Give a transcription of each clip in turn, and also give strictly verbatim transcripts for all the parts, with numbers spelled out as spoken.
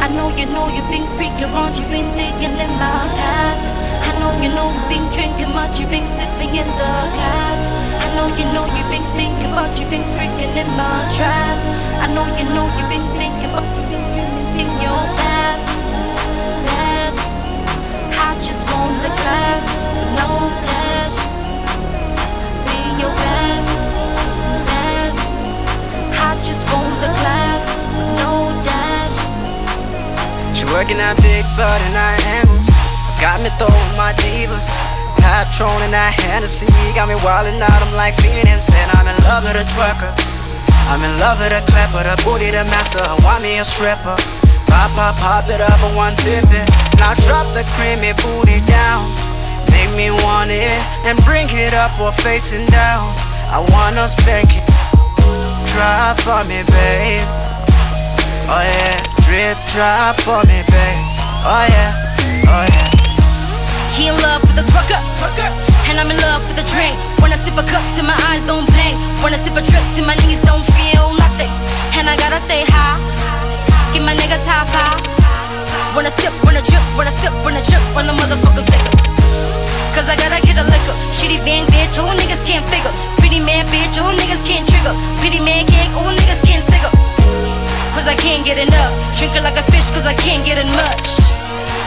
I know you know you've been freaking around, you've been digging in my past. I know you know you've been drinking much, you've been sipping in the glass. I know you know you've been thinking much, you've been freaking in my trash. I know you know you've been thinking much, you've been dreaming in your past. Past. I just want the glass, no dash. Be your past, past. I just want the glass, no dash. She working that big butt and I handles. Got me throwing my divas, Patron and that Hennessy. Got me wildin' out, I'm like Phoenix. And I'm in love with a twerker, I'm in love with a clapper. The booty, the master, I want me a stripper. Pop, pop, pop it up, I want tip it. Now drop the creamy booty down, make me want it. And bring it up or facing down, I wanna spank it. Try for me, babe. Oh yeah, drip, try for me, babe. Oh yeah. Oh, yeah. He in love with a twerker, twerker, and I'm in love with a drink. When I sip a cup till my eyes don't blink, when I sip a drip till my knees don't feel nothing. And I gotta stay high, give my niggas high five. When I sip, when I drip, when I sip, when I drip, when the motherfuckers liquor. Cause I gotta get a liquor. Shitty van bitch, all niggas can't figure. Pretty man bitch, all niggas can't trigger. Pretty man cake, all niggas can't cigar. Cause I can't get enough, drink it like a fish cause I can't get in much.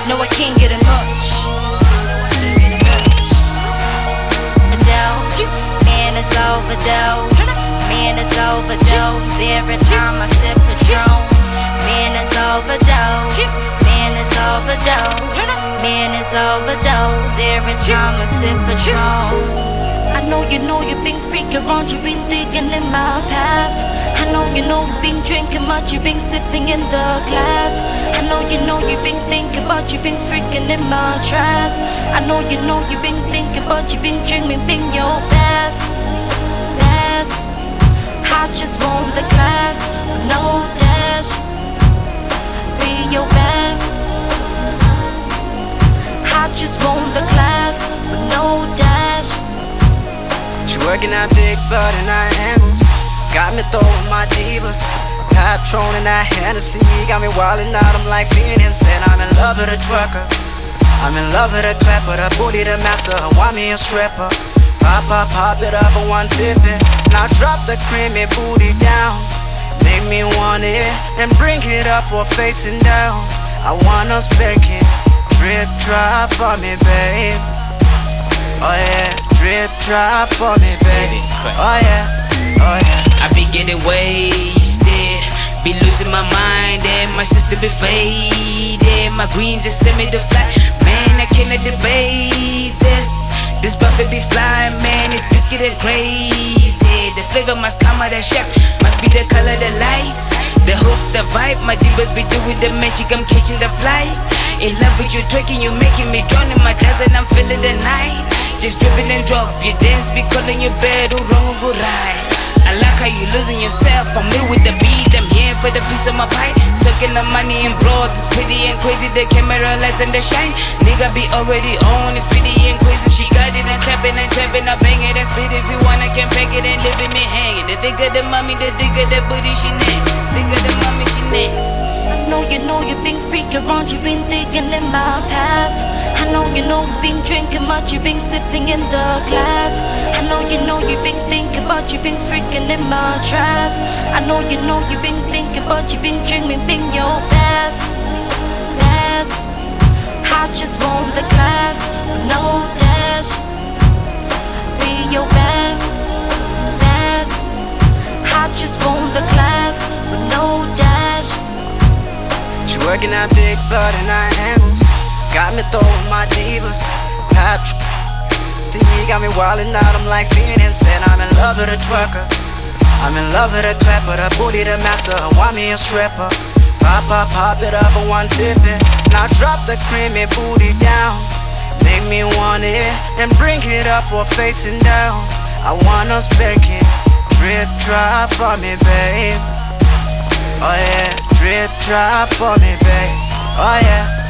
No, I can't get in much. Adele, man, it's overdose. Man, it's overdose. Every time I sip Patron. Man, it's overdose. Man, it's overdose. Man, it's overdose. Every time I sip Patron. I know you know you've been freaking around, you've been digging in my past. I know you know you've been drinking much, you've been sipping in the glass. I know you know you've been thinking about, you've been freaking in my trash. I know you know you've been thinking about, you've been dreaming in your past. Past. I just want the glass, no dash. Be your best. I just want the glass, no dash. She working that big butt and I handles. Got me throwing my divas, Patron and that Hennessy. Got me wildin' out, I'm like Phoenix. And I'm in love with a twerker, I'm in love with a clapper. The booty, the master, I want me a stripper. Pop, pop, pop it up, I want tip it. Now drop the creamy booty down, make me want it. And bring it up or facing down, I wanna spank it. Drip, drop for me, babe. Oh yeah. Drip, drop for me, baby. Oh yeah, oh yeah. I be getting wasted, be losing my mind, and my sister be faded. My greens just send me the flat. Man, I cannot debate this. This buffet be fly, man. It's biscuit and crazy. The flavor must come out of chefs, must be the color, the lights, the hook, the vibe. My divas be doing the magic. I'm catching the flight. In love with you, twerking, you making me drown in my closet. I'm feeling the night. Just dripping and drop, your dance be calling your bed, oh wrong, oh right. I like how you losing yourself, I'm here with the beat, I'm here for the piece of my pie. Talking the money and broads, it's pretty and crazy, the camera lights and the shine. Nigga be already on, it's pretty and crazy, she got it and clapping and trapping, I bang it and spit if you want, I can pack it and leave me hanging. The digger, the mommy, the digger, the booty, she nasty. Digger, the mommy, she nasty. I know you know you've been freaking around, you've been digging in my past. I know you know you've been drinking much, you've been sipping in the glass. I know you know you've been thinking about, you've been freaking in my trash. I know you know you've been thinking about, you've been dreaming in your past. Past. I just want the glass, no dash. Be your best. Best. I just want the glass, no dash. She working that big butt and I handles. Got me throwing my divas, Patron. Got me wildin' out, I'm like Phoenix. And I'm in love with a twerker, I'm in love with a clapper. The booty, the master, I want me a stripper. Pop, pop, pop it up, I want tip it. Now drop the creamy booty down, make me want it. And bring it up or facing down, I wanna spank it. Drip, drop for me, babe. Oh yeah. Drip, drop for me, babe. Oh yeah.